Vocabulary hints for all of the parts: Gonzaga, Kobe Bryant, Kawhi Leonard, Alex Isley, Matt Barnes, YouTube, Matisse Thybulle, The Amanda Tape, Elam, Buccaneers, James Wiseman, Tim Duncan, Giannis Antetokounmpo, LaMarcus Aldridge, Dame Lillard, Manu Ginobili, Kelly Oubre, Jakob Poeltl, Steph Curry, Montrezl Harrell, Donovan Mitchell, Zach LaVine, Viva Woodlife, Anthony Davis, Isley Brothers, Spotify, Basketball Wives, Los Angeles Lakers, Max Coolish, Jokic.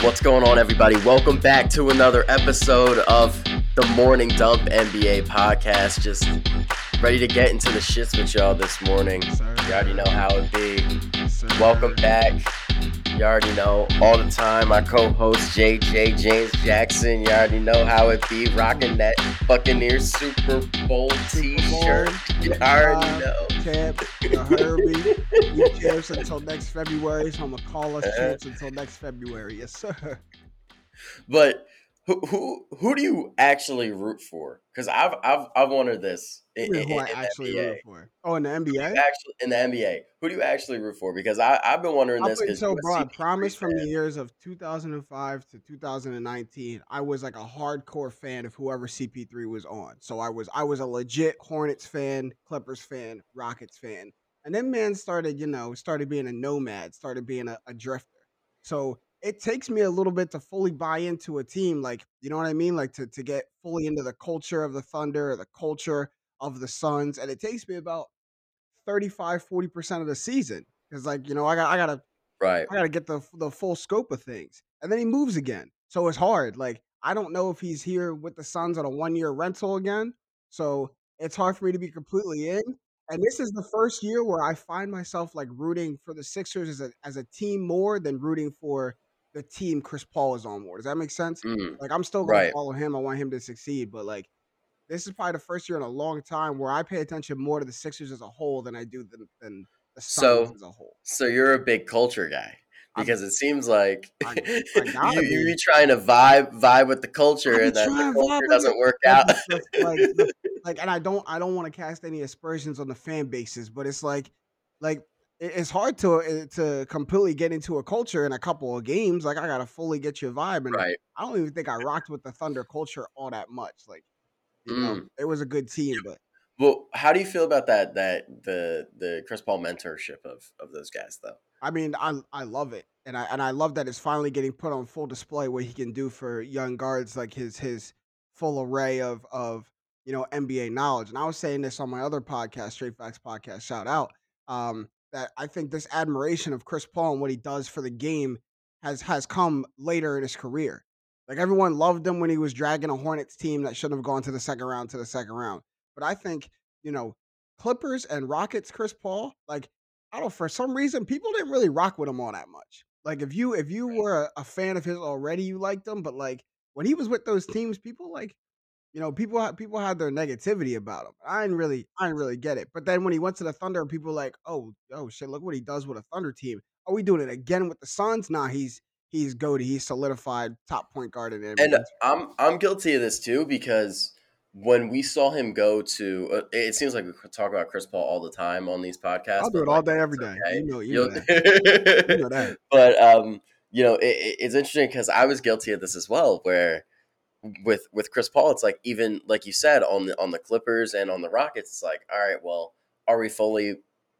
What's going on, everybody? Welcome back to another episode of the Morning Dump NBA podcast. Just ready to get into the shits with y'all this morning. You already know how it be. Welcome back. You already know all the time. My co-host JJ James Jackson. You already know how it be. Rocking that Buccaneers Super Bowl t-shirt. You already know. You heard me. You champs until next February. So I'm gonna call us champs until next February. Yes, sir. But who do you actually root for? Because I've wondered this. Who do I actually root for? Oh, in the NBA. Actually, in the NBA, who do you actually root for? Because I've been wondering this. So, bro, I promise from the years of 2005 to 2019, I was like a hardcore fan of whoever CP3 was on. So I was a legit Hornets fan, Clippers fan, Rockets fan, and then man started being a nomad, started being a drifter. So it takes me a little bit to fully buy into a team, like, you know what I mean? Like to get fully into the culture of the Thunder or the culture of the Suns. And it takes me about 35, 40% of the season. Cause like, you know, I gotta get the full scope of things. And then he moves again. So it's hard. Like, I don't know if he's here with the Suns on a 1-year rental again. So it's hard for me to be completely in. And this is the first year where I find myself like rooting for the Sixers as a team more than rooting for the team Chris Paul is on more. Does that make sense? Like, I'm still going to follow him. I want him to succeed. But, like, this is probably the first year in a long time where I pay attention more to the Sixers as a whole than I do than the Suns as a whole. So you're a big culture guy because it seems like you're trying to vibe with the culture and then the culture doesn't work out. Like, and I don't want to cast any aspersions on the fan bases, but it's like, it's hard to completely get into a culture in a couple of games. Like, I got to fully get your vibe. And I don't even think I rocked with the Thunder culture all that much. Like, you know, it was a good team. But well, how do you feel about that the Chris Paul mentorship of those guys, though? I mean, I love it. And I love that it's finally getting put on full display what he can do for young guards, like his full array of, you know, NBA knowledge. And I was saying this on my other podcast, Straight Facts Podcast, shout out. That I think this admiration of Chris Paul and what he does for the game has come later in his career. Like, everyone loved him when he was dragging a Hornets team that shouldn't have gone to the second round. But I think, you know, Clippers and Rockets, Chris Paul, like, I don't know, for some reason, people didn't really rock with him all that much. Like, if you were a fan of his already, you liked him. But like, when he was with those teams, people like, you know, people had their negativity about him. I didn't really get it. But then when he went to the Thunder, people were like, oh shit, look what he does with a Thunder team. Are we doing it again with the Suns? Nah, he's goaty. He's solidified top point guard in the NBA. And I'm guilty of this too, because when we saw him go to, it seems like we talk about Chris Paul all the time on these podcasts. I'll do it all day, every day. Okay. You know that. You know that. But you know, it's interesting because I was guilty of this as well, where with Chris Paul, it's like, even like you said, on the Clippers and on the Rockets, it's like, all right, well, are we fully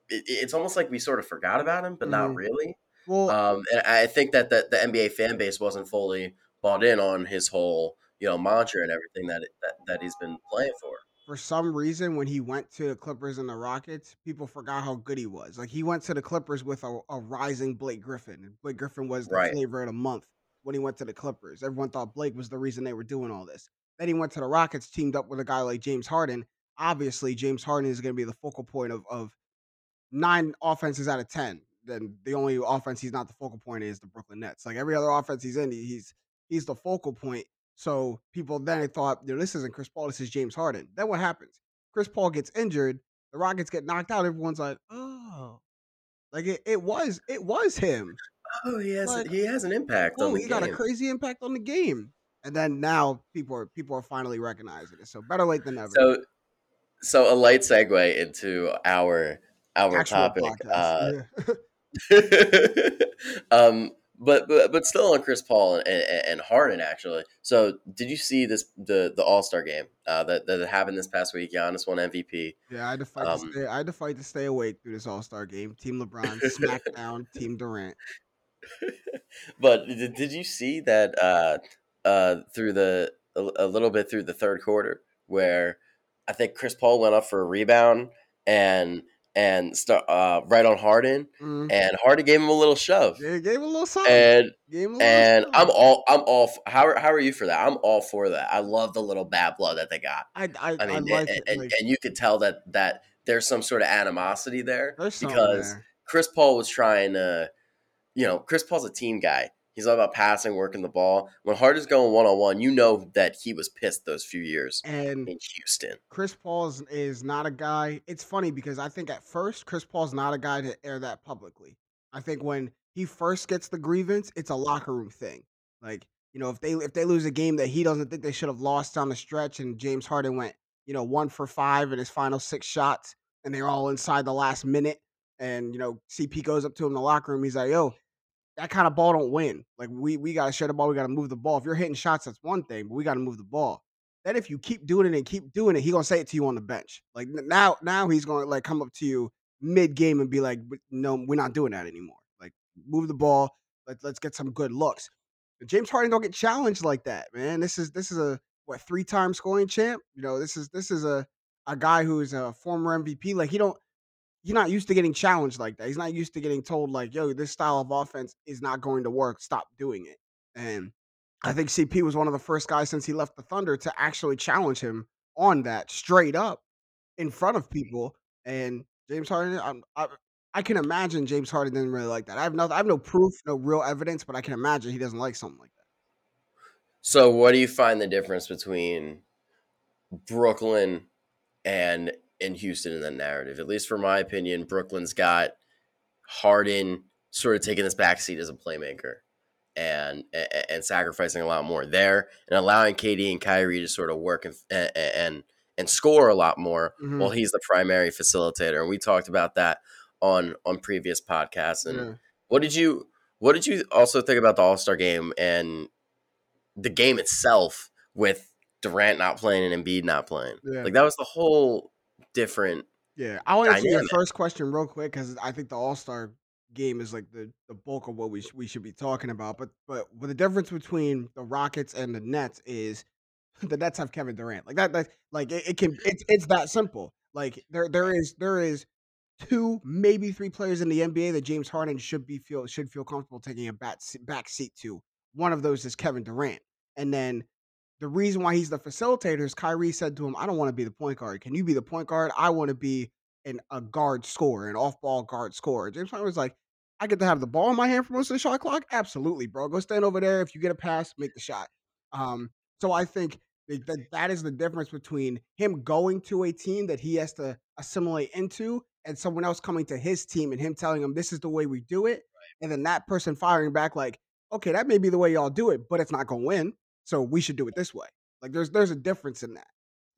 it's almost like we sort of forgot about him, but not really. Well, and I think that the NBA fan base wasn't fully bought in on his whole, you know, mantra and everything that he's been playing for. For some reason, when he went to the Clippers and the Rockets, people forgot how good he was. Like, he went to the Clippers with a rising Blake Griffin, and Blake Griffin was the flavor of the month. When he went to the Clippers, everyone thought Blake was the reason they were doing all this. Then he went to the Rockets, teamed up with a guy like James Harden. Obviously, James Harden is going to be the focal point of 9 offenses out of 10. Then the only offense he's not the focal point is the Brooklyn Nets. Like, every other offense he's in, he's the focal point. So people then thought, you know, this isn't Chris Paul, this is James Harden. Then what happens? Chris Paul gets injured. The Rockets get knocked out. Everyone's like, oh, like it was him. Oh, he has an impact on the game. He got a crazy impact on the game. And then now people are finally recognizing it. So better late than never. So a light segue into our actual topic. But still on Chris Paul and Harden, actually. So did you see the All-Star game that happened this past week? Giannis won MVP. Yeah, I had to fight to stay awake through this All-Star game. Team LeBron, SmackDown, Team Durant. But did you see that through a little bit through the third quarter where I think Chris Paul went up for a rebound and right on Harden, mm-hmm. and Harden gave him a little shove. Yeah, gave him a little something. And I'm all how are you for that? I'm all for that. I love the little bad blood that they got. I mean, you could tell that there's some sort of animosity there because Chris Paul was trying to, Chris Paul's a team guy. He's all about passing, working the ball. When Harden's going one-on-one, you know that he was pissed those few years in Houston. Chris Paul is not a guy. It's funny because I think at first, Chris Paul's not a guy to air that publicly. I think when he first gets the grievance, it's a locker room thing. Like, if they lose a game that he doesn't think they should have lost on the stretch and James Harden went, 1 for 5 in his final 6 shots and they're all inside the last minute and, CP goes up to him in the locker room. He's like, yo, that kind of ball don't win. Like, we got to share the ball. We got to move the ball. If you're hitting shots, that's one thing, but we got to move the ball. Then if you keep doing it, he's going to say it to you on the bench. Like, now he's going to, like, come up to you mid-game and be like, no, we're not doing that anymore. Like, move the ball. Let's get some good looks. But James Harden don't get challenged like that, man. This is a, 3-time scoring champ? This is a guy who is a former MVP. Like, he's not used to getting challenged like that. He's not used to getting told, like, yo, this style of offense is not going to work. Stop doing it. And I think CP was one of the first guys since he left the Thunder to actually challenge him on that straight up in front of people. And James Harden, I can imagine James Harden didn't really like that. I have no proof, no real evidence, but I can imagine he doesn't like something like that. So what do you find the difference between Brooklyn and Houston in that narrative? At least for my opinion, Brooklyn's got Harden sort of taking this backseat as a playmaker and sacrificing a lot more there and allowing KD and Kyrie to sort of work and score a lot more, mm-hmm. while he's the primary facilitator. And we talked about that on previous podcasts. And yeah. What did you also think about the All-Star game and the game itself with Durant not playing and Embiid not playing? Yeah. Like, that was the whole different. Yeah, I'll answer your first question real quick because I think the All-Star game is like the bulk of what we should be talking about. But the difference between the Rockets and the Nets is the Nets have Kevin Durant. Like that like it's that simple. Like there is 2, maybe 3 players in the NBA that James Harden should feel comfortable taking a back seat to. One of those is Kevin Durant, and then the reason why he's the facilitator is Kyrie said to him, I don't want to be the point guard. Can you be the point guard? I want to be a guard scorer, an off-ball guard scorer. James Harden was like, I get to have the ball in my hand for most of the shot clock? Absolutely, bro. Go stand over there. If you get a pass, make the shot. So I think that is the difference between him going to a team that he has to assimilate into and someone else coming to his team and him telling him, this is the way we do it. And then that person firing back like, okay, that may be the way y'all do it, but it's not going to win. So we should do it this way. Like there's a difference in that.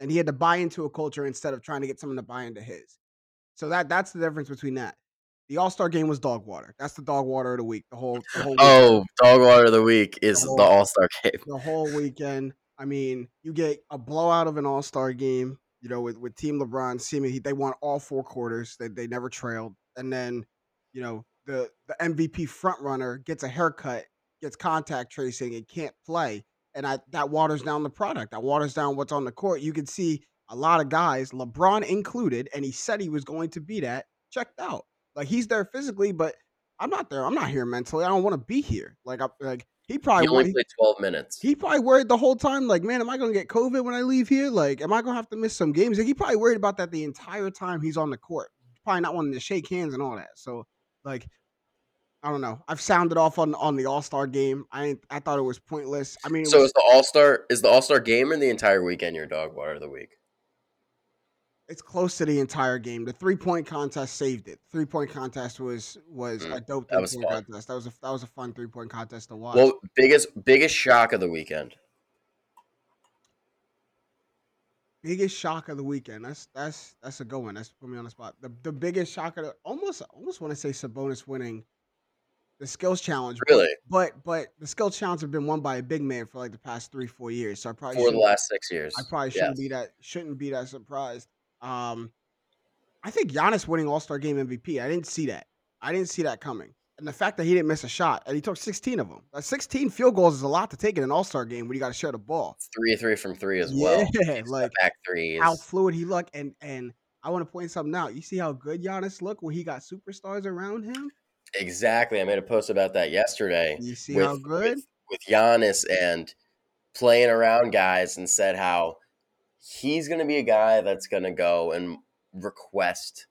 And he had to buy into a culture instead of trying to get someone to buy into his. So that's the difference between that. The All-Star game was dog water. That's the dog water of the week. The whole dog water of the week is the All-Star game. The whole weekend. I mean, you get a blowout of an All-Star game, with Team LeBron seeming they won all 4 quarters. They never trailed. And then, the MVP frontrunner gets a haircut, gets contact tracing, and can't play. And that waters down the product. That waters down what's on the court. You can see a lot of guys, LeBron included, and he said he was going to be that, checked out. Like, he's there physically, but I'm not there. I'm not here mentally. I don't want to be here. Like he probably played 12 minutes. He probably worried the whole time, like, man, am I going to get COVID when I leave here? Like, am I going to have to miss some games? Like, he probably worried about that the entire time he's on the court. Probably not wanting to shake hands and all that. So, like, I don't know. I've sounded off on the All-Star game. I thought it was pointless. I mean, is the All-Star game or the entire weekend your dog water of the week? It's close to the entire game. The 3-point contest saved it. 3-point contest was a dope 3-point contest. That was a fun 3-point contest to watch. Well, biggest shock of the weekend. Biggest shock of the weekend. That's a good one. That's put me on the spot. The biggest shock of the almost want to say Sabonis winning the skills challenge, really, but the skills challenge have been won by a big man for like the past 3-4 years. So I probably for the last 6 years, I probably shouldn't be that surprised. I think Giannis winning All-Star Game MVP. I didn't see that coming. And the fact that he didn't miss a shot, and he took 16 of them. 16 field goals is a lot to take in an all-star game when you got to share the ball. It's 3 of 3 from three as well. Yeah, like back threes. How fluid he looked. And I want to point something out. You see how good Giannis looked when he got superstars around him? Exactly. I made a post about that yesterday. You see how good? With Giannis and playing around guys, and said how he's going to be a guy that's going to go and request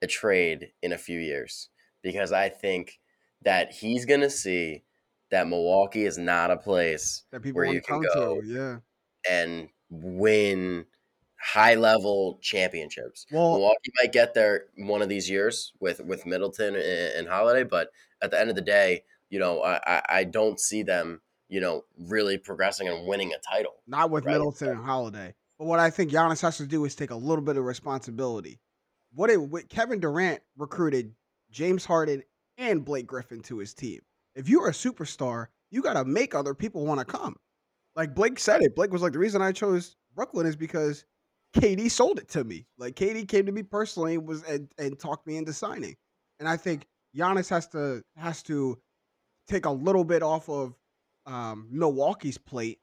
a trade in a few years. Because I think that he's going to see that Milwaukee is not a place that people where you can go and win high-level championships. Well, Milwaukee might get there one of these years with Middleton and Holiday, but at the end of the day, you know, I don't see them, you know, really progressing and winning a title. Not with Middleton and Holiday. But what I think Giannis has to do is take a little bit of responsibility. What Kevin Durant recruited James Harden and Blake Griffin to his team. If you're a superstar, you got to make other people want to come. Like Blake said it. Blake was like, the reason I chose Brooklyn is because KD sold it to me. Like KD came to me personally and talked me into signing. And I think Giannis has to take a little bit off of Milwaukee's plate.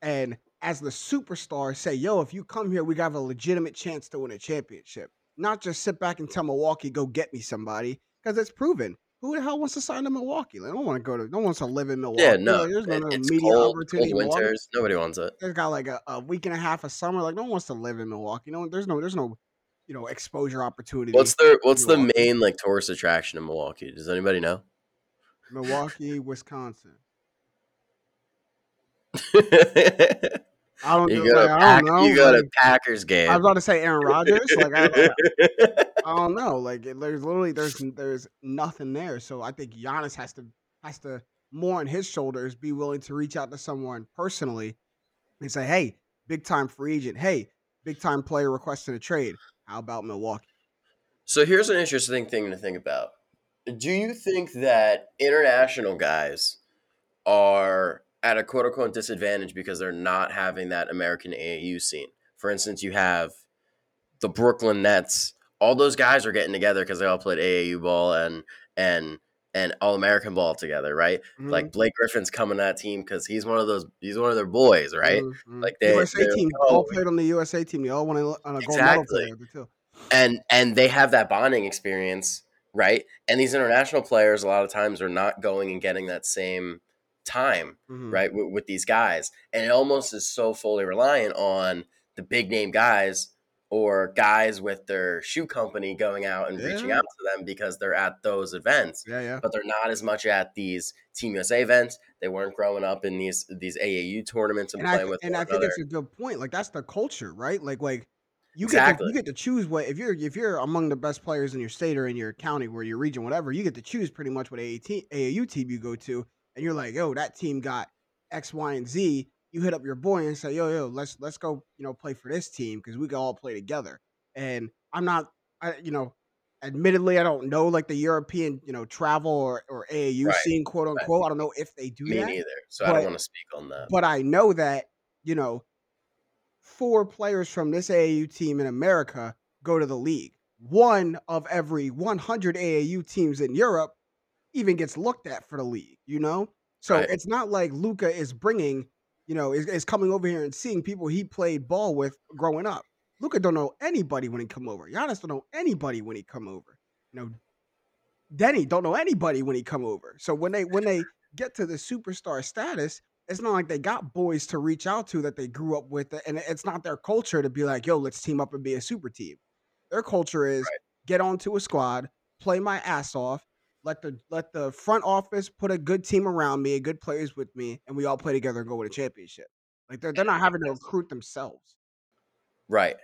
And as the superstar say, yo, if you come here, we got a legitimate chance to win a championship. Not just sit back and tell Milwaukee, go get me somebody. Because it's proven. Who the hell wants to sign to Milwaukee? Like, no one wants to live in Milwaukee. Yeah, no. There's no immediate opportunity. Cold winters. Nobody wants it. They've got like a week and a half of summer. Like, no one wants to live in Milwaukee. No, there's no, you know, exposure opportunity. What's the main like tourist attraction in Milwaukee? Does anybody know? Milwaukee, Wisconsin. I don't know. You go to Packers game. I was about to say Aaron Rodgers. Like I don't know. Like there's nothing there. So I think Giannis has to more on his shoulders be willing to reach out to someone personally and say, hey, big time free agent. Hey, big time player requesting a trade. How about Milwaukee? So here's an interesting thing to think about. Do you think that international guys are at a quote-unquote disadvantage because they're not having that American AAU scene? For instance, you have the Brooklyn Nets. All those guys are getting together because they all played AAU ball and All-American ball together, right? Mm-hmm. Like Blake Griffin's coming to that team because he's one of their boys, right? Mm-hmm. Like the USA team, like, all played on the USA team. They all went on a gold medal player, too. And they have that bonding experience, right? And these international players a lot of times are not going and getting that same time, mm-hmm. right, with these guys. And it almost is so fully reliant on the big name guys or guys with their shoe company going out and reaching out to them because they're at those events. But they're not as much at these Team USA events. They weren't growing up in these AAU tournaments and playing with and I think it's a good point. Like that's the culture, right? Like you get to choose what if you're among the best players in your state or in your county or your region, whatever, you get to choose pretty much what AAU team you go to. And you're like, yo, that team got X, Y, and Z. You hit up your boy and say, yo, let's go, you know, play for this team because we can all play together. And admittedly, I don't know like the European, you know, travel or AAU scene, quote unquote. I don't know if they do that. Me neither. So I don't want to speak on that. But I know that, you know, 4 players from this AAU team in America go to the league. One of every 100 AAU teams in Europe even gets looked at for the league, you know? So it's not like Luka is bringing, you know, is coming over here and seeing people he played ball with growing up. Luka don't know anybody when he come over. Giannis don't know anybody when he come over. You know, Denny don't know anybody when he come over. So when they get to the superstar status, it's not like they got boys to reach out to that they grew up with. And it's not their culture to be like, yo, let's team up and be a super team. Their culture is get onto a squad, play my ass off, let the front office put a good team around me, good players with me, and we all play together and go win a championship. Like they're not having to recruit themselves. Right.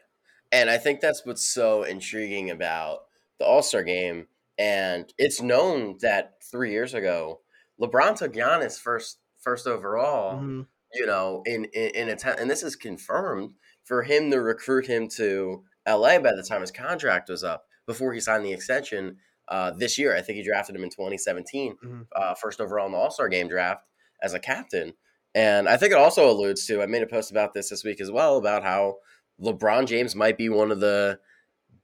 And I think that's what's so intriguing about the All-Star game. And it's known that 3 years ago, LeBron took Giannis first overall, mm-hmm. you know, in a time, and this is confirmed for him to recruit him to LA by the time his contract was up before he signed the extension. This year, I think he drafted him in 2017, mm-hmm. First overall in the All-Star game draft as a captain. And I think it also alludes to, I made a post about this week as well, about how LeBron James might be one of the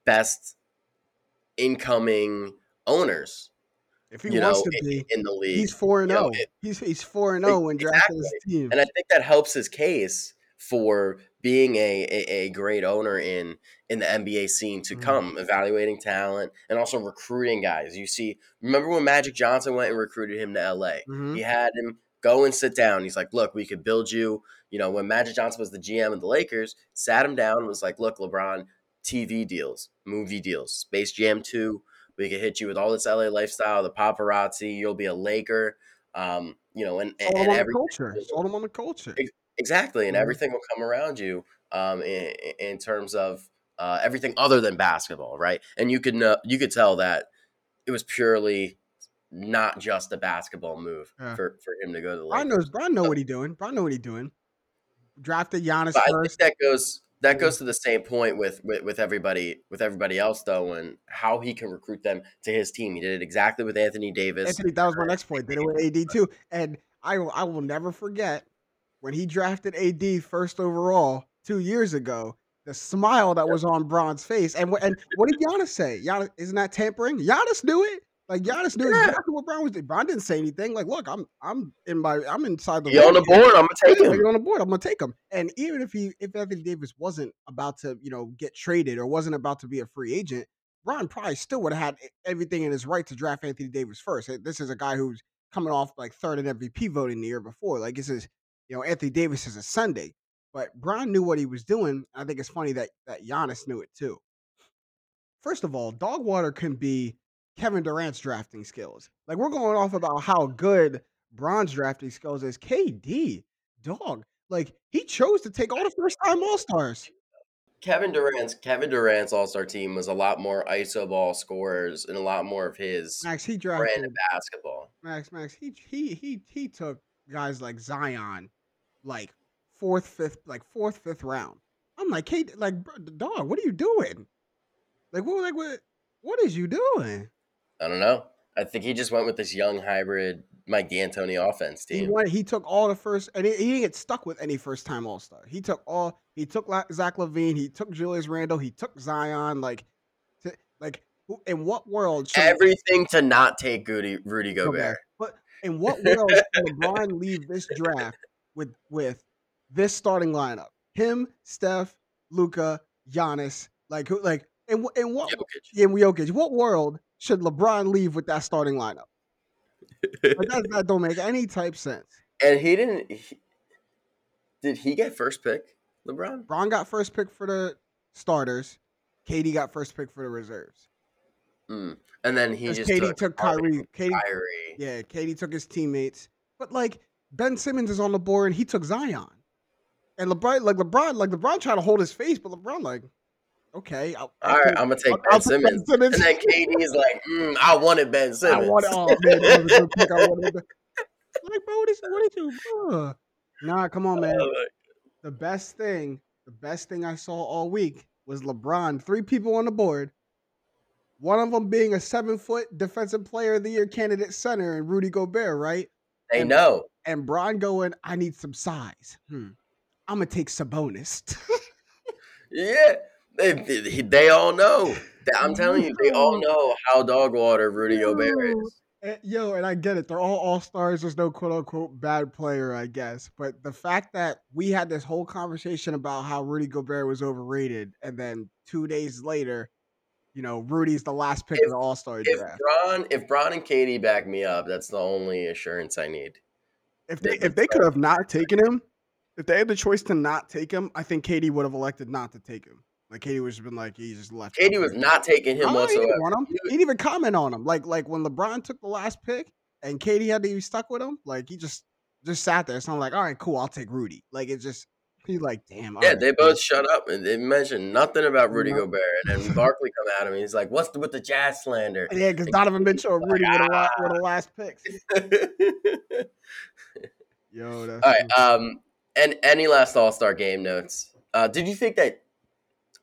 best incoming owners If he wants to be in the league, he's 4-0. He's 4-0 when drafting his team. And I think that helps his case for being a great owner in the NBA scene to come, evaluating talent and also recruiting guys. You see, remember when Magic Johnson went and recruited him to LA? He had him go and sit down. He's like, look, we could build you. You know, when Magic Johnson was the GM of the Lakers, sat him down and was like, look, LeBron, TV deals, movie deals, Space Jam 2. We could hit you with all this LA lifestyle, the paparazzi. You'll be a Laker. And everything. It's all on the culture. Exactly. And everything will come around you in terms of everything other than basketball, right? And you could tell that it was purely not just a basketball move for him to go to the Lakers. Bron knows what he's doing. Drafted Giannis first. I think that goes to the same point with everybody else, though, and how he can recruit them to his team. He did it exactly with Anthony Davis. That was my next point. Did it with AD too. And I will never forget when he drafted AD first overall 2 years ago, the smile that was on Bron's face. And what did Giannis say? Giannis, isn't that tampering? Giannis knew it. Like Giannis knew exactly what Bron was doing. Bron didn't say anything. Like, look, I'm inside the. He on the board. I'm gonna take him. And even if Anthony Davis wasn't about to, get traded or wasn't about to be a free agent, Bron probably still would have had everything in his right to draft Anthony Davis first. This is a guy who's coming off like third in MVP voting the year before. Like this is, Anthony Davis is a Sunday, but Bron knew what he was doing. I think it's funny that Giannis knew it too. First of all, dog water can be Kevin Durant's drafting skills. Like, we're going off about how good Bron's drafting skills is. KD, dog. Like, he chose to take all the first-time All-Stars. Kevin Durant's All-Star team was a lot more ISO ball scorers and a lot more of his brand of basketball. Max, he took guys like Zion, like fourth, fifth round. I'm like, hey, like, dog, what are you doing? Like, what is you doing? I don't know. I think he just went with this young hybrid Mike D'Antoni offense team. He took all the first, and he didn't get stuck with any first-time All-Star. He took Zach LaVine. He took Julius Randle. He took Zion. Like, in what world? Everything to not take Rudy Gobert. But in what world should LeBron leave this draft with this starting lineup? Him, Steph, Luka, Giannis. Jokic. What world should LeBron leave with that starting lineup? Like that don't make any type sense. And he didn't. Did he get first pick? LeBron. Bron got first pick for the starters. KD got first pick for the reserves. And then he just KD took Kyrie. KD took his teammates. But like Ben Simmons is on the board, and he took Zion. And LeBron tried to hold his face, but LeBron okay. All right, I'm going to take Ben Simmons. And then KD's like, I wanted Ben Simmons. I wanted like, bro, what is you? Nah, come on, man. The best thing I saw all week was LeBron. 3 people on the board. One of them being a 7-foot defensive player of the year candidate center and Rudy Gobert, right? They know. And Bron going, I need some size. I'm going to take Sabonis. Yeah. They all know. I'm telling you, they all know how dog water Rudy Gobert is. And I get it. They're all stars. There's no quote unquote bad player, I guess. But the fact that we had this whole conversation about how Rudy Gobert was overrated, and then 2 days later, Rudy's the last pick of the All-Star draft. If Bron and Katie back me up, that's the only assurance I need. If they could have not taken him, if they had the choice to not take him, I think Katie would have elected not to take him. Like KD was been like he just left. KD was not taking him whatsoever. He didn't even comment on him. Like when LeBron took the last pick and KD had to be stuck with him, like he just sat there. So I'm like, all right, cool, I'll take Rudy. Like it just he's like, damn. Yeah, they both shut up and they mentioned nothing about Rudy Gobert. And then Barkley come at him and he's like, what's with the Jazz slander? Yeah, because Donovan Mitchell and Rudy were the last picks. Yo, that's all right. And any last All-Star game notes? Did you think that?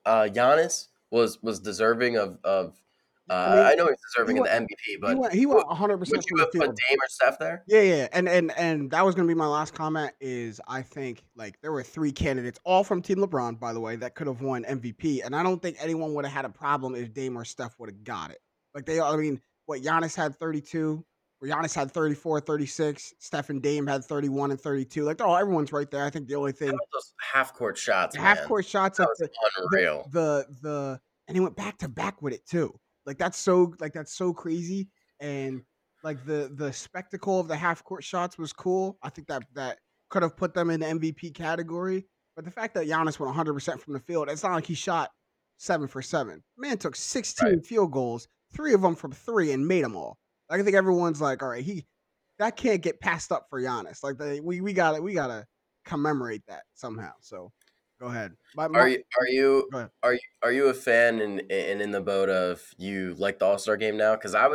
Giannis was deserving of. I know he's deserving of the MVP, but he went 100%. Would you have put Dame or Steph there? Yeah. And that was going to be my last comment. Is I think there were 3 candidates, all from Team LeBron, by the way, that could have won MVP, and I don't think anyone would have had a problem if Dame or Steph would have got it. what Giannis had 32, or Giannis had 34, 36. Steph and Dame had 31 and 32. Like, oh, everyone's right there. I think the only thing, those half-court shots, man. Half-court shots. That was unreal. And he went back to back with it too. Like, that's so crazy. And like the spectacle of the half-court shots was cool. I think that could have put them in the MVP category. But the fact that Giannis went 100% from the field, it's not like he shot 7 for 7. Man took 16 field goals, 3 of them from 3, and made them all. Like, I think everyone's like, all right, that can't get passed up for Giannis. Like, we gotta commemorate that somehow. So go ahead. Are you a fan and in the boat of you like the All-Star game now? Because I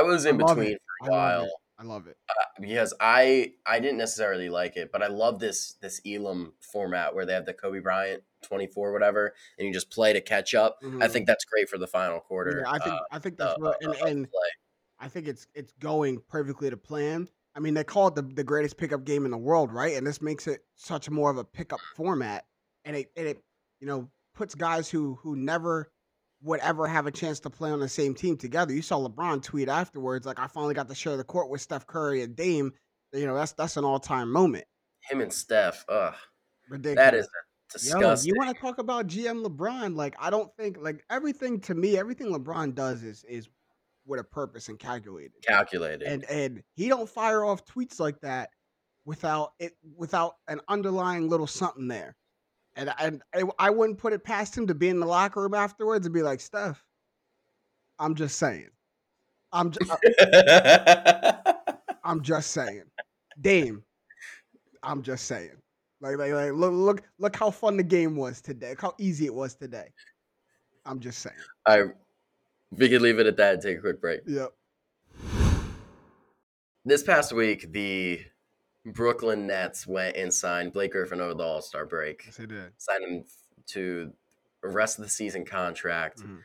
was in between for a while. I love it because I didn't necessarily like it, but I love this Elam format where they have the Kobe Bryant 24 whatever, and you just play to catch up. Mm-hmm. I think that's great for the final quarter. Yeah, I think that's real, and I think it's going perfectly to plan. I mean, they call it the greatest pickup game in the world, right? And this makes it such more of a pickup format, and it you know, puts guys who never would ever have a chance to play on the same team together. You saw LeBron tweet afterwards, like, I finally got to share the court with Steph Curry and Dame. You know, that's an all-time moment. Him and Steph, ridiculous. That is disgusting. Yo, you want to talk about GM LeBron? Like, I don't think, like, everything LeBron does is with a purpose and calculated. And he don't fire off tweets like that without an underlying little something there. And I wouldn't put it past him to be in the locker room afterwards and be like, Steph, I'm just saying. I'm just saying. Dame, I'm just saying. Like look how fun the game was today. Look how easy it was today. I'm just saying. We could leave it at that and take a quick break. Yep. This past week, the Brooklyn Nets went and signed Blake Griffin over the All-Star break. Yes, they did. Signed him to a rest of the season contract. Mm-hmm.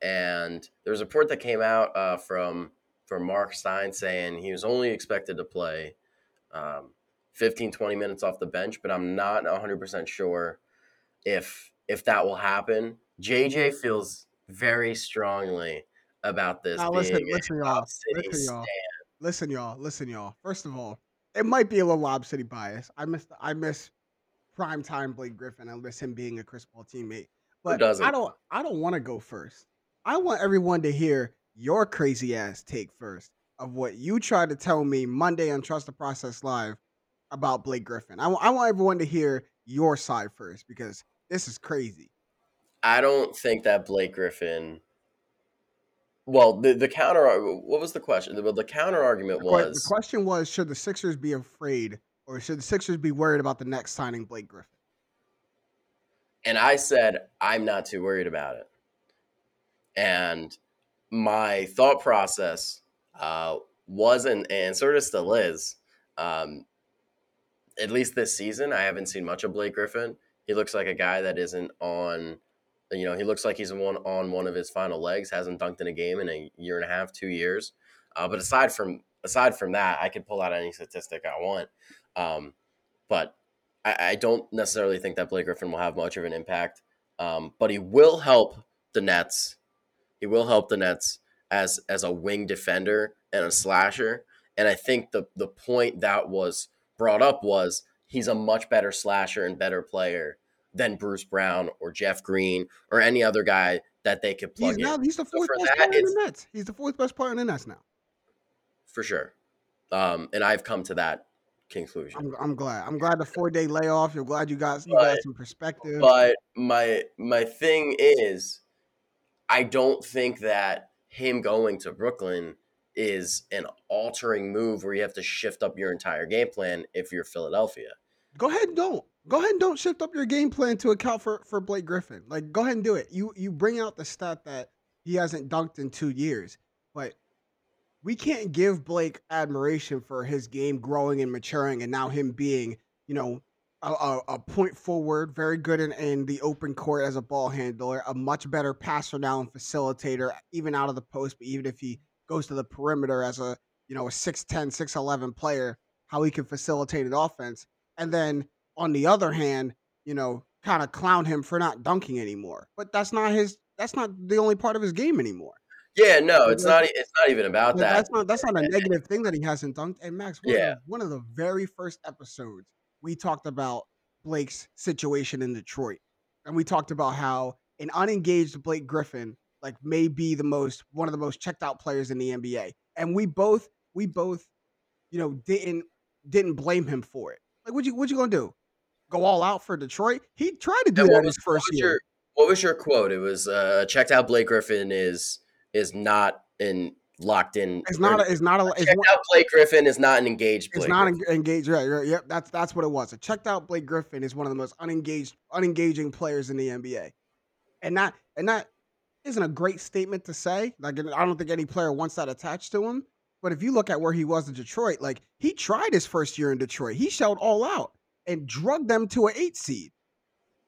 And there was a report that came out from Mark Stein saying he was only expected to play 15-20 minutes off the bench, but I'm not 100% sure if that will happen. JJ feels very strongly about this. Now, listen, y'all. First of all, it might be a little Lob City bias. I miss primetime Blake Griffin. I miss him being a Chris Paul teammate. But I don't want to go first. I want everyone to hear your crazy ass take first of what you tried to tell me Monday on Trust the Process Live about Blake Griffin. I want everyone to hear your side first because this is crazy. I don't think that Blake Griffin. Well, the counter, what was the question? Well, the counter argument was. The question was, should the Sixers be afraid or should the Sixers be worried about the Nets signing Blake Griffin? And I said, I'm not too worried about it. And my thought process wasn't, and sort of still is, at least this season, I haven't seen much of Blake Griffin. He looks like a guy that isn't on. You know, he looks like he's on one of his final legs, hasn't dunked in a game in a year and a half, 2 years. But aside from that, I could pull out any statistic I want. But I don't necessarily think that Blake Griffin will have much of an impact. But he will help the Nets. He will help the Nets as a wing defender and a slasher. And I think the point that was brought up was he's a much better slasher and better player than Bruce Brown or Jeff Green or any other guy that they could plug in. He's the fourth best player in the Nets. He's the fourth best player in the Nets now. For sure. And I've come to that conclusion. I'm glad. I'm glad the 4-day layoff. You're glad you got some perspective. But my thing is, I don't think that him going to Brooklyn is an altering move where you have to shift up your entire game plan if you're Philadelphia. Go ahead and don't shift up your game plan to account for Blake Griffin. Like, go ahead and do it. You bring out the stat that he hasn't dunked in 2 years, but we can't give Blake admiration for his game growing and maturing and now him being, you know, a point forward, very good in the open court as a ball handler, a much better passer now and facilitator, even out of the post, but even if he goes to the perimeter as a, you know, a 6'10", 6'11" player, how he can facilitate an offense. And then on the other hand, you know, kind of clown him for not dunking anymore. But that's not the only part of his game anymore. Yeah, no, it's not even about that. That's not a negative thing that he hasn't dunked. And Max, one of the very first episodes, we talked about Blake's situation in Detroit. And we talked about how an unengaged Blake Griffin may be one of the most checked out players in the NBA. And we both, didn't blame him for it. What you gonna do? Go all out for Detroit? He tried to do that his first year. What was your quote? It was checked out Blake Griffin is not in locked in. Blake Griffin is not an engaged Blake. It's not engaged. Right. Yep. That's what it was. A checked out Blake Griffin is one of the most unengaging players in the NBA. And that isn't a great statement to say. I don't think any player wants that attached to him. But if you look at where he was in Detroit, he tried his first year in Detroit. He shelled all out and drugged them to an 8 seed.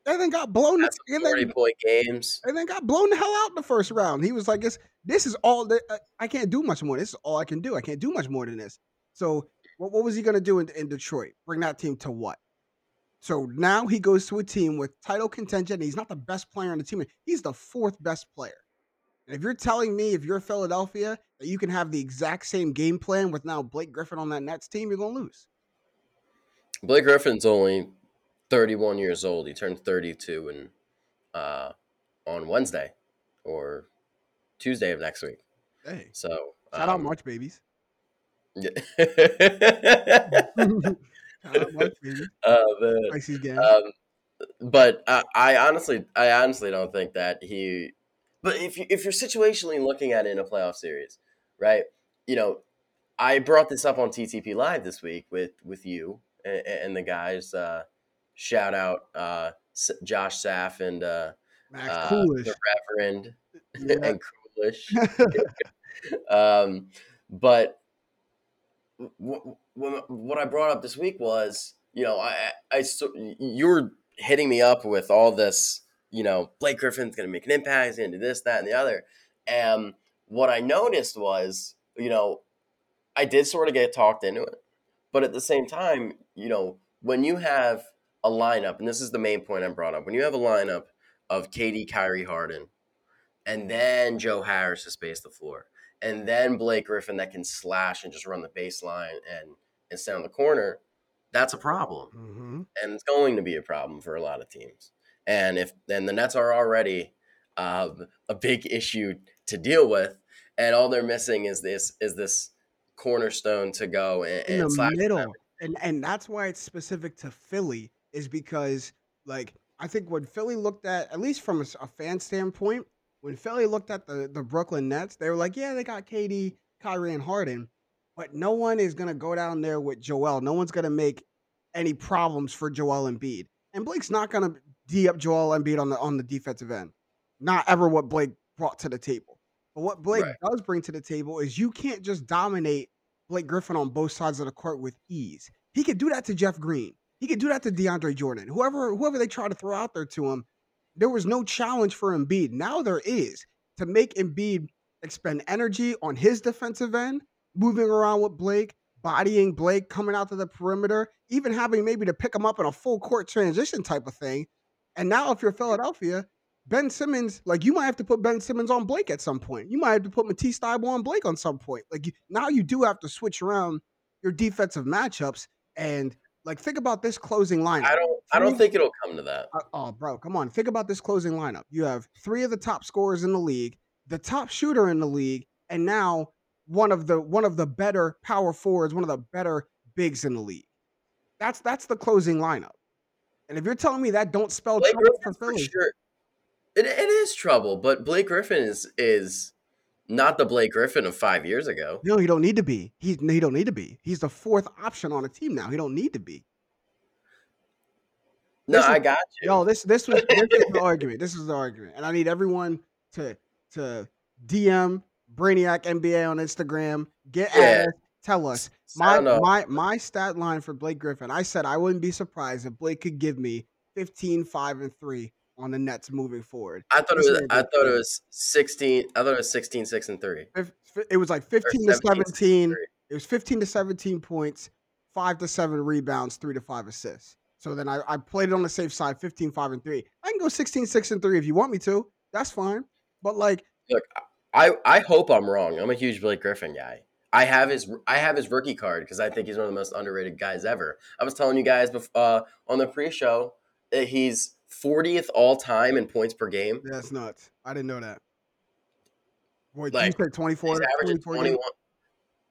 And then got blown. That's 40-point games. And then got blown the hell out in the first round. He was like, "This is all that I can't do much more. This is all I can do. I can't do much more than this." So, what was he going to do in Detroit? Bring that team to what? So now he goes to a team with title contention. And he's not the best player on the team. He's the fourth best player. And if you're telling me, if you're Philadelphia, that you can have the exact same game plan with now Blake Griffin on that Nets team, you're going to lose. Blake Griffin's only 31 years old. He turned 32 and on Wednesday or Tuesday of next week. Hey. So shout out March babies. Yeah. Shout out March babies. But I honestly don't think that he. But if you're situationally looking at it in a playoff series, right? I brought this up on TTP Live this week with you and the guys. Shout out Josh Saff and Max Coolish. The Reverend and Coolish. But what I brought up this week was, you were hitting me up with all this, Blake Griffin's going to make an impact, he's going to do this, that, and the other. And what I noticed was, I did sort of get talked into it. But at the same time, when you have a lineup, and this is the main point I brought up. When you have a lineup of KD, Kyrie, Harden, and then Joe Harris to space the floor, and then Blake Griffin that can slash and just run the baseline and sit on the corner, that's a problem. Mm-hmm. And it's going to be a problem for a lot of teams. And the Nets are already a big issue to deal with, and all they're missing is this cornerstone to go and slash. In the middle, and that's why it's specific to Philly. Is because, I think when Philly looked at least from a fan standpoint, when Philly looked at the Brooklyn Nets, they were like, yeah, they got KD, Kyrie, and Harden, but no one is going to go down there with Joel. No one's going to make any problems for Joel Embiid. And Blake's not going to D up Joel Embiid on the defensive end. Not ever what Blake brought to the table. But what Blake does bring to the table is you can't just dominate Blake Griffin on both sides of the court with ease. He could do that to Jeff Green. He could do that to DeAndre Jordan. Whoever they try to throw out there to him, there was no challenge for Embiid. Now there is. To make Embiid expend energy on his defensive end, moving around with Blake, bodying Blake, coming out to the perimeter, even having maybe to pick him up in a full court transition type of thing. And now if you're Philadelphia, Ben Simmons, you might have to put Ben Simmons on Blake at some point. You might have to put Matisse Thybulle on Blake on some point. Now you do have to switch around your defensive matchups and think about this closing lineup. I don't think it'll come to that. Oh, bro, come on. Think about this closing lineup. You have three of the top scorers in the league, the top shooter in the league, and now one of the better power forwards, one of the better bigs in the league. That's the closing lineup. And if you're telling me that don't spell trouble for Philly, sure. It is trouble, but Blake Griffin is not the Blake Griffin of 5 years ago. No, he don't need to be. He don't need to be. He's the fourth option on a team now. He don't need to be. No, I got you. Yo, this was the argument. This is the argument, and I need everyone to DM Brainiac NBA on Instagram. Get at us. Tell us my stat line for Blake Griffin. I said I wouldn't be surprised if Blake could give me 15, 5, and 3. On the Nets moving forward. I thought it was 16. I thought it was 16, 6, and 3. It was 15 to 17. It was 15 to 17 points, 5 to 7 rebounds, 3 to 5 assists. So then I played it on the safe side, 15, 5, and 3. I can go 16, 6, and 3 if you want me to. That's fine. But look, I hope I'm wrong. I'm a huge Blake Griffin guy. I have his rookie card because I think he's one of the most underrated guys ever. I was telling you guys on the pre-show that he's 40th all time in points per game. That's nuts. I didn't know that. Wait, like, you said 24? He's averaging 21.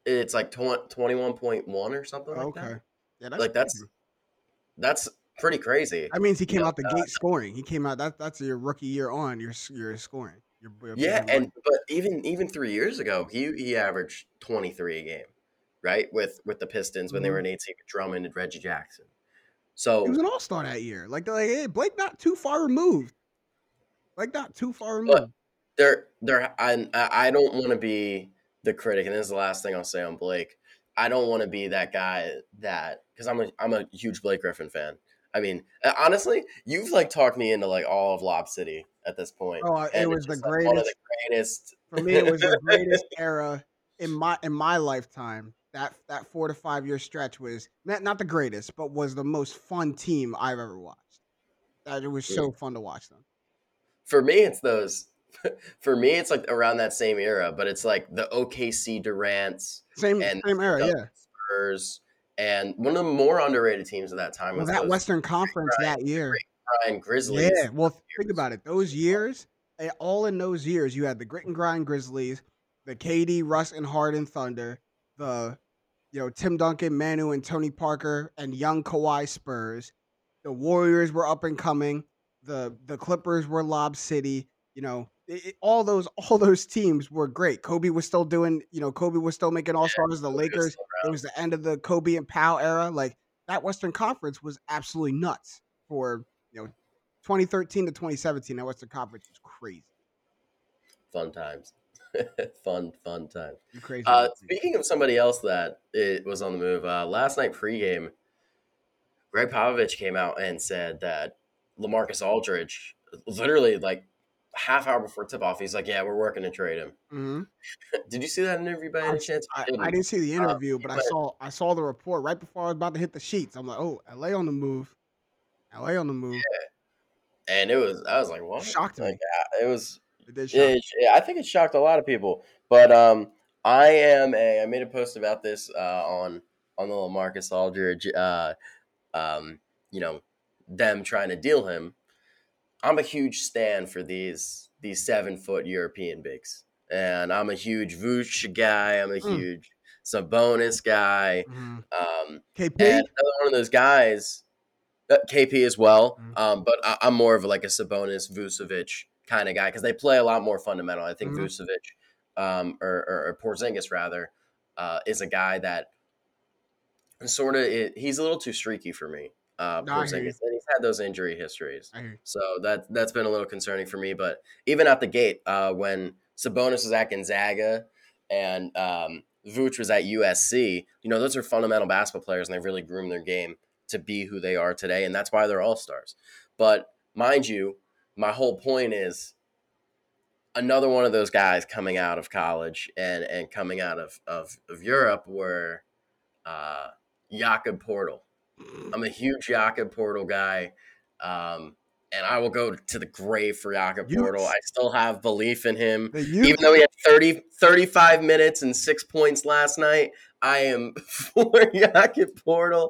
It's like 21.1 or something like that. Okay. Yeah, that's pretty crazy. That means he came out the gate scoring. He came out that's your rookie year on. You're scoring. Yeah, but even 3 years ago, he averaged 23 a game, right? With the Pistons when they were in 18, Drummond and Reggie Jackson. So he was an all-star that year. Like hey, Blake not too far removed. Look, I don't want to be the critic, and this is the last thing I'll say on Blake. I don't want to be that guy because I'm a huge Blake Griffin fan. I mean, honestly, you've talked me into all of Lob City at this point. Oh, it was the greatest. One of the greatest. For me, it was the greatest era in my lifetime. That 4 to 5 year stretch was not the greatest, but was the most fun team I've ever watched. It was so fun to watch them. For me, it's around that same era, but it's the OKC Durants, same era, yeah. Spurs, and one of the more underrated teams of that time was that Western Conference that year. Grind Grizzlies. Yeah, well, think about it. Those years, all in those years, you had the Grit and Grind Grizzlies, the KD, Russ, and Harden Thunder. The Tim Duncan, Manu, and Tony Parker, and young Kawhi Spurs. The Warriors were up and coming. The Clippers were Lob City. All those teams were great. Kobe was still making All Stars. The Lakers. It was the end of the Kobe and Powell era. That Western Conference was absolutely nuts. For 2013 to 2017, that Western Conference was crazy. Fun times. Fun time. You're crazy. Speaking of somebody else that it was on the move, last night pregame, Greg Popovich came out and said that LaMarcus Aldridge, literally half hour before tip-off, he's like, yeah, we're working to trade him. Mm-hmm. Did you see that interview by any chance? I didn't see the interview, but I saw the report right before I was about to hit the sheets. I'm like, oh, LA on the move. Yeah. And I was like, what? Shocked me. It was... I think it shocked a lot of people, but I made a post about this on the LaMarcus Aldridge, them trying to deal him. I'm a huge stan for these 7 foot European bigs, and I'm a huge Vuce guy. I'm a huge Sabonis guy. KP, and another one of those guys, KP as well. But I'm more of a Sabonis Vucevic kind of guy because they play a lot more fundamental. I think Vucevic or Porzingis rather is a guy that sort of – he's a little too streaky for me, Porzingis. And he's had those injury histories. So that's been a little concerning for me. But even at the gate, when Sabonis was at Gonzaga and Vuce was at USC, those are fundamental basketball players and they really groom their game to be who they are today, and that's why they're all-stars. But mind you, my whole point is another one of those guys coming out of college and coming out of Europe were Jakob Poeltl. I'm a huge Jakob Poeltl guy, and I will go to the grave for Jakob Poeltl. I still have belief in him. Even though he had 35 minutes and 6 points last night, I am for Jakob Poeltl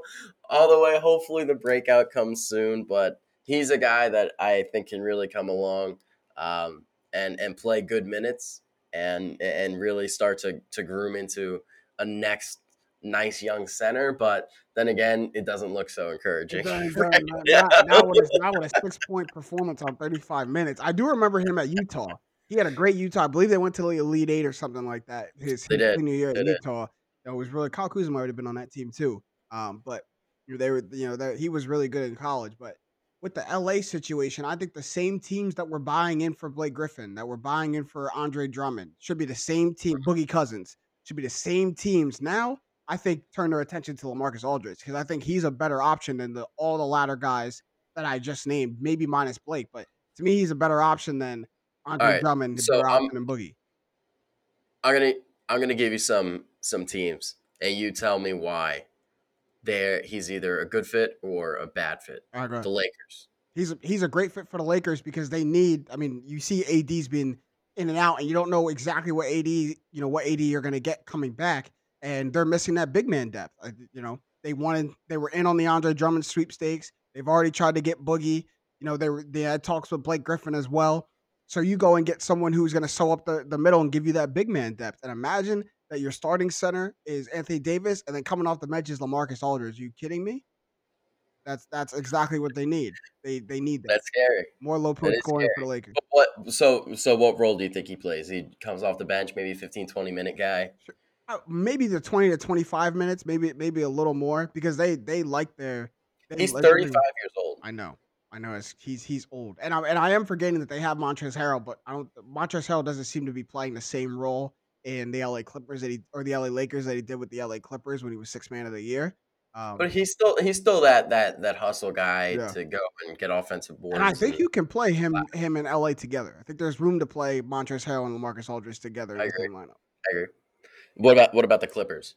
all the way. Hopefully the breakout comes soon, but he's a guy that I think can really come along and play good minutes and really start to groom into a next nice young center. But then again, it doesn't look so encouraging. Right now with a 6 point performance on 35 minutes. I do remember him at Utah. He had a great Utah. I believe they went to the Elite Eight or something like that. His senior year at Utah. That was really Kyle Kuzma would have been on that team too. But they were he was really good in college, but with the LA situation, I think the same teams that were buying in for Blake Griffin, that were buying in for Andre Drummond, should be the same team. Boogie Cousins should be the same teams now. I think turn their attention to LaMarcus Aldridge because I think he's a better option than all the latter guys that I just named, maybe minus Blake. But to me, he's a better option than Andre Drummond, and Boogie. I'm gonna give you some teams, and you tell me why. He's either a good fit or a bad fit. The Lakers. He's a great fit for the Lakers because they need. I mean, you see AD's been in and out, and you don't know exactly what AD, what AD you're going to get coming back, and they're missing that big man depth. They were in on the Andre Drummond sweepstakes. They've already tried to get Boogie. They had talks with Blake Griffin as well. So you go and get someone who's going to sew up the middle and give you that big man depth. And imagine that your starting center is Anthony Davis, and then coming off the bench is LaMarcus Aldridge. Are you kidding me? That's exactly what they need. They need that. That's scary. More low point scoring for the Lakers. But what role do you think he plays? He comes off the bench, maybe 15, 20-minute guy. Sure. Maybe the 20 to 25 minutes, maybe a little more, because they like their. He's 35 years old. I know. He's old, and I am forgetting that they have Montrezl Harrell, but Montrezl Harrell doesn't seem to be playing the same role in the LA Clippers or the LA Lakers that he did with the LA Clippers when he was Sixth Man of the Year. But he's still that hustle guy to go and get offensive boards. And I think you can play him in LA together. I think there's room to play Montrezl Harrell and LaMarcus Aldridge together in the same lineup. I agree. What about the Clippers?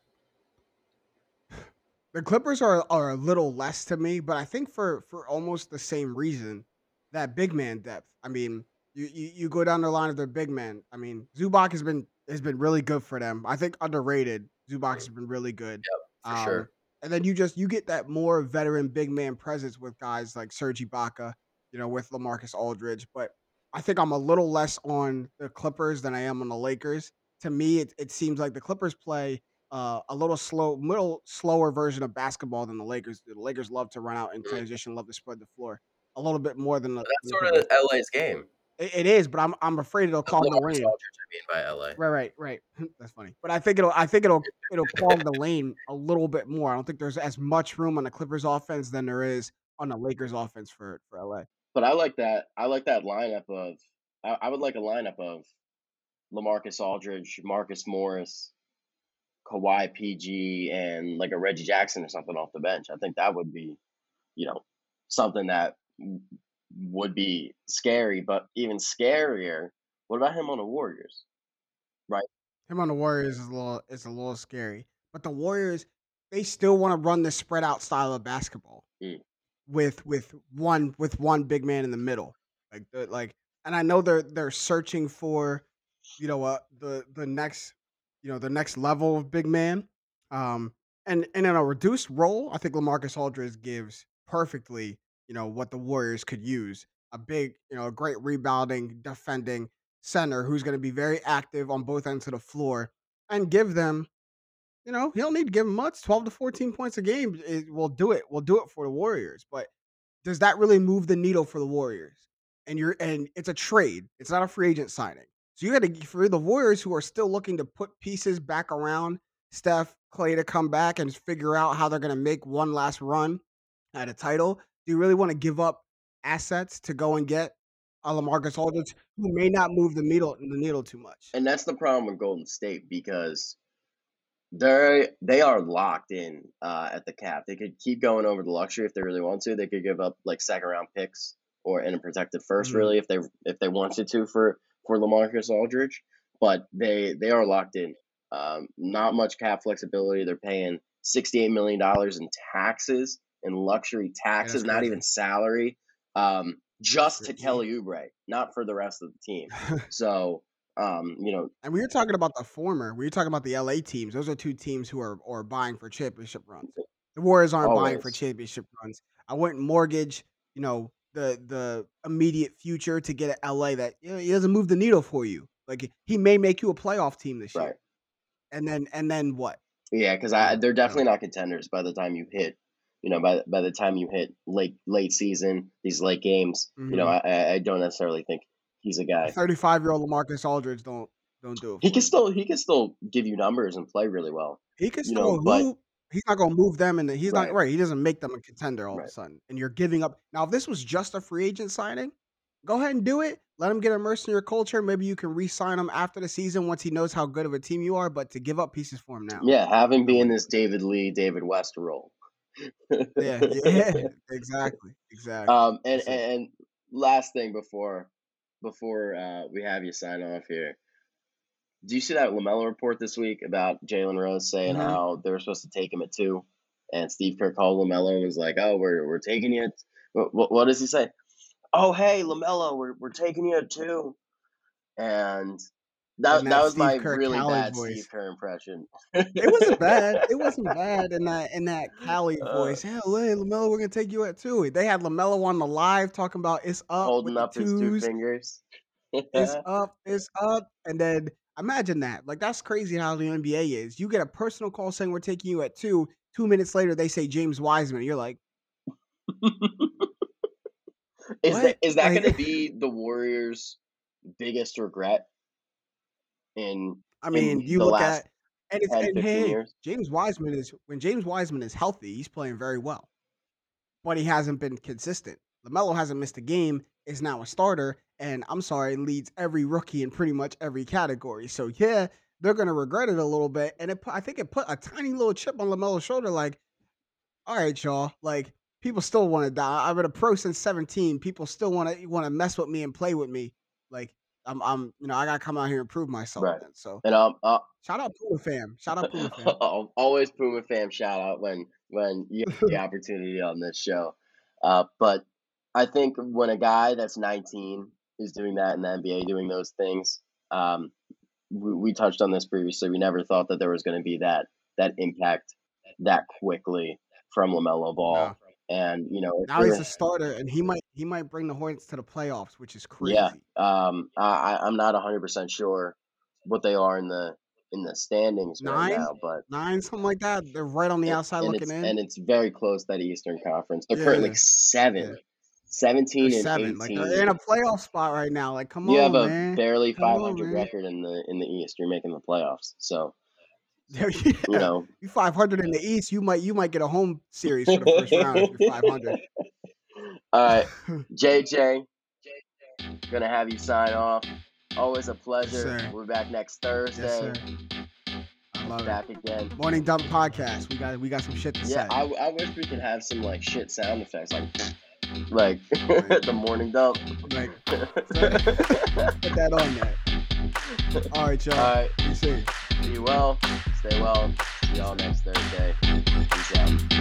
The Clippers are a little less to me, but I think for almost the same reason, that big man depth. I mean, you go down the line of their big man. I mean, Zubac has been really good for them. I think underrated. Zubac has been really good. Yep, for sure. And then you get that more veteran big man presence with guys like Serge Ibaka, with LaMarcus Aldridge. But I think I'm a little less on the Clippers than I am on the Lakers. To me, it seems like the Clippers play a little slower version of basketball than the Lakers. The Lakers love to run out in transition, love to spread the floor a little bit more than the. That's sort of LA's game. It is, but I'm afraid it'll calm the lane. I mean by LA. Right. That's funny, but I think it'll calm the lane a little bit more. I don't think there's as much room on the Clippers' offense than there is on the Lakers' offense for LA. But I like that. I like that lineup of. I would like a lineup of LaMarcus Aldridge, Marcus Morris, Kawhi PG, and like a Reggie Jackson or something off the bench. I think that would be, something that would be scary. But even scarier, what about him on the Warriors? Right? Him on the Warriors is a little scary. But the Warriors, they still want to run this spread out style of basketball with one big man in the middle. And I know they're searching for the next level of big man, and in a reduced role, I think LaMarcus Aldridge gives perfectly, what the Warriors could use: a big, a great rebounding, defending center who's going to be very active on both ends of the floor and give them, he don't need to give them much. 12 to 14 points a game will do it. We'll do it for the Warriors, but does that really move the needle for the Warriors? And it's a trade. It's not a free agent signing. So for the Warriors, who are still looking to put pieces back around Steph, Clay to come back and figure out how they're going to make one last run at a title, do you really want to give up assets to go and get LaMarcus Aldridge, who may not move the needle too much? And that's the problem with Golden State, because they are locked in at the cap. They could keep going over the luxury if they really want to. They could give up like second round picks and a protected first, really, if they wanted to for LaMarcus Aldridge, but they are locked in. Not much cap flexibility. They're paying $68 million in taxes and luxury taxes, not even salary, just to Kelly Oubre, not for the rest of the team. So, And we were talking about the former. We were talking about the LA teams. Those are two teams who are buying for championship runs. The Warriors aren't buying for championship runs. I wouldn't mortgage, the immediate future to get at LA that he doesn't move the needle for you. Like, he may make you a playoff team this year. And then what? Yeah. Cause they're definitely not contenders by the time you hit, by the time you hit late season, these late games, I don't necessarily think he's a guy. 35-year-old LaMarcus Aldridge don't do it. He can still give you numbers and play really well. He can still move. He's not going to move them, and he's not right. He doesn't make them a contender all of a sudden. And you're giving up. Now, if this was just a free agent signing, go ahead and do it. Let him get immersed in your culture. Maybe you can re-sign him after the season once he knows how good of a team you are. But to give up pieces for him now, have him be in this David Lee, David West role. Exactly. And last thing before we have you sign off here. Do you see that LaMelo report this week about Jalen Rose saying how they were supposed to take him at 2, and Steve Kerr called LaMelo and was like, "Oh, we're taking you." What does he say? "Oh, hey LaMelo, we're taking you at 2." And that was my really bad Steve Kerr impression. It wasn't bad. It wasn't bad in that Cali voice. Hey, LaMelo, we're gonna take you at two. They had LaMelo on the live talking about it's up, holding up his two fingers. It's up, and then imagine that. Like, that's crazy how the NBA is. You get a personal call saying we're taking you at two. 2 minutes later, they say James Wiseman. You're like, is that going to be the Warriors' biggest regret? You look at 10, 15 years. When James Wiseman is healthy, he's playing very well, but he hasn't been consistent. LaMelo hasn't missed a game, is now a starter, and I'm sorry, leads every rookie in pretty much every category. So yeah, they're going to regret it a little bit. And I think it put a tiny little chip on LaMelo's shoulder. Like, all right, y'all, like, people still want to die. I've been a pro since 17. People still want to mess with me and play with me. Like, I'm I got to come out here and prove myself. Right. So, and shout out Puma fam. Always Puma fam shout out when you have the opportunity on this show. But I think when a guy that's 19 is doing that in the NBA, doing those things, we touched on this previously. We never thought that there was going to be that impact that quickly from LaMelo Ball. No. And, now he's a starter, and he might bring the Hornets to the playoffs, which is crazy. Yeah. I'm not 100% sure what they are in the standings right now, but 9, something like that. They're right on the outside looking in. And it's very close, that Eastern Conference. They're currently 7. Yeah. 17-18. Like, they're in a playoff spot right now. Like, come on, man. You have a barely 500 record in the East. You're making the playoffs, so you 500 in the East. You might get a home series for the first round if you're 500. All right, JJ, gonna have you sign off. Always a pleasure. Yes, we're back next Thursday. Yes, sir. Back again. Morning Dump Podcast. We got some shit to say. I wish we could have some like shit sound effects like the morning dump. Like, put that on there. All right, y'all. All right. Be safe. Be well. Stay well. See y'all next Thursday. Peace out.